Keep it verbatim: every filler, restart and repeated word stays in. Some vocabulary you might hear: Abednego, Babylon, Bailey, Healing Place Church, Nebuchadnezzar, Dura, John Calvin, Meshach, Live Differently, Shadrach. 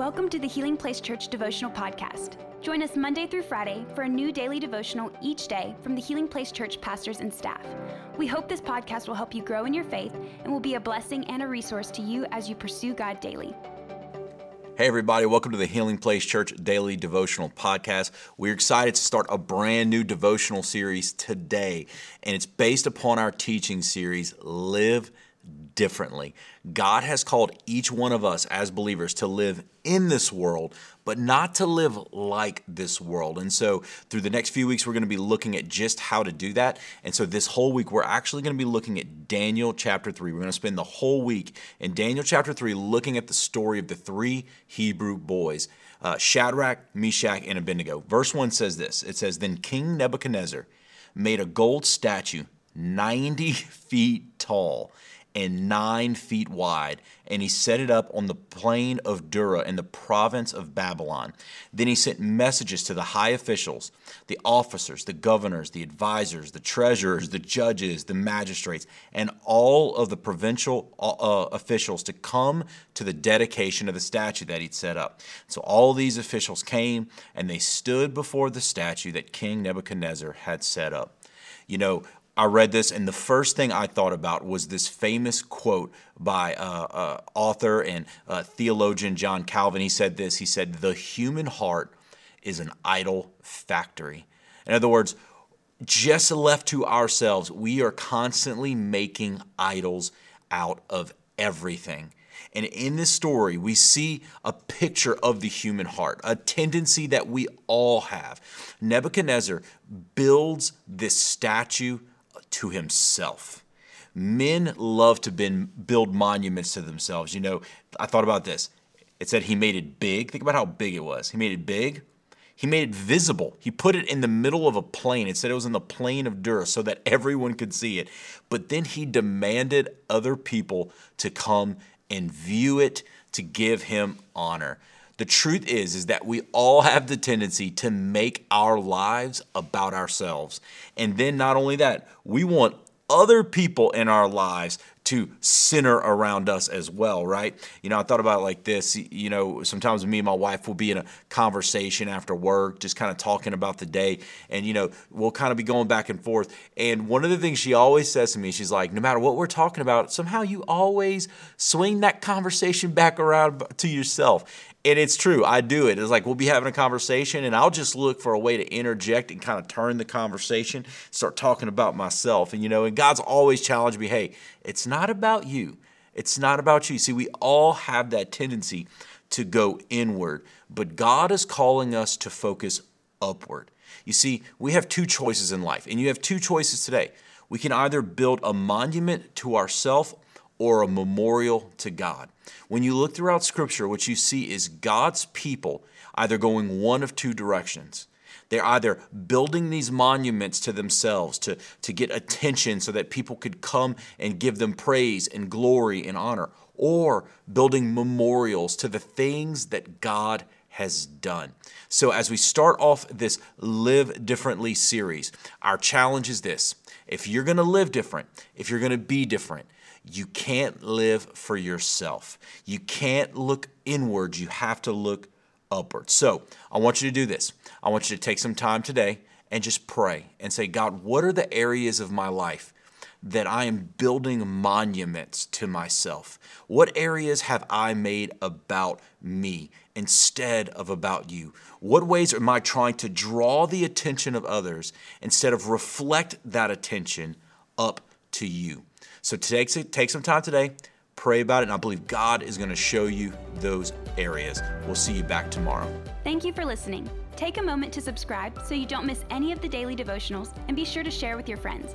Welcome to the Healing Place Church Devotional Podcast. Join us Monday through Friday for a new daily devotional each day from the Healing Place Church pastors and staff. We hope this podcast will help you grow in your faith and will be a blessing and a resource to you as you pursue God daily. Hey everybody, welcome to the Healing Place Church Daily Devotional Podcast. We're excited to start a brand new devotional series today, and it's based upon our teaching series, Live Differently. God has called each one of us as believers to live in this world, but not to live like this world. And so through the next few weeks, we're going to be looking at just how to do that. And so this whole week, we're actually going to be looking at Daniel chapter three. We're going to spend the whole week in Daniel chapter three looking at the story of the three Hebrew boys, uh, Shadrach, Meshach, and Abednego. Verse one says this. It says, "Then King Nebuchadnezzar made a gold statue ninety feet tall and nine feet wide, and he set it up on the plain of Dura in the province of Babylon. Then he sent messages to the high officials, the officers, the governors, the advisors, the treasurers, the judges, the magistrates, and all of the provincial uh, officials to come to the dedication of the statue that he'd set up. So all these officials came, and they stood before the statue that King Nebuchadnezzar had set up." You know, I read this, and the first thing I thought about was this famous quote by uh, uh, author and uh, theologian John Calvin. He said this, he said, "The human heart is an idol factory." In other words, just left to ourselves, we are constantly making idols out of everything. And in this story, we see a picture of the human heart, a tendency that we all have. Nebuchadnezzar builds this statue to himself. Men love to build monuments to themselves. You know, I thought about this. It said he made it big. Think about how big it was. He made it big. He made it visible. He put it in the middle of a plain. It said it was in the plain of Dura so that everyone could see it. But then he demanded other people to come and view it, to give him honor. The truth is, is that we all have the tendency to make our lives about ourselves. And then not only that, we want other people in our lives to center around us as well, right? You know, I thought about it like this. You know, sometimes me and my wife will be in a conversation after work, just kind of talking about the day. And, you know, we'll kind of be going back and forth. And one of the things she always says to me, she's like, no matter what we're talking about, somehow you always swing that conversation back around to yourself. And it's true. I do it. It's like we'll be having a conversation and I'll just look for a way to interject and kind of turn the conversation, start talking about myself. And, you know, and God's always challenged me, hey, it's not about you. It's not about you. See, we all have that tendency to go inward, but God is calling us to focus upward. You see, we have two choices in life, and you have two choices today. We can either build a monument to ourselves or a memorial to God. When you look throughout Scripture, what you see is God's people either going one of two directions. They're either building these monuments to themselves to, to get attention so that people could come and give them praise and glory and honor, or building memorials to the things that God has done. So as we start off this Live Differently series, our challenge is this. If you're going to live different, if you're going to be different, you can't live for yourself. You can't look inward. You have to look upward. So I want you to do this. I want you to take some time today and just pray and say, God, what are the areas of my life that I am building monuments to myself? What areas have I made about me instead of about you? What ways am I trying to draw the attention of others instead of reflect that attention up to you? So take, take some time today. Pray about it, and I believe God is going to show you those areas. We'll see you back tomorrow. Thank you for listening. Take a moment to subscribe so you don't miss any of the daily devotionals, and be sure to share with your friends.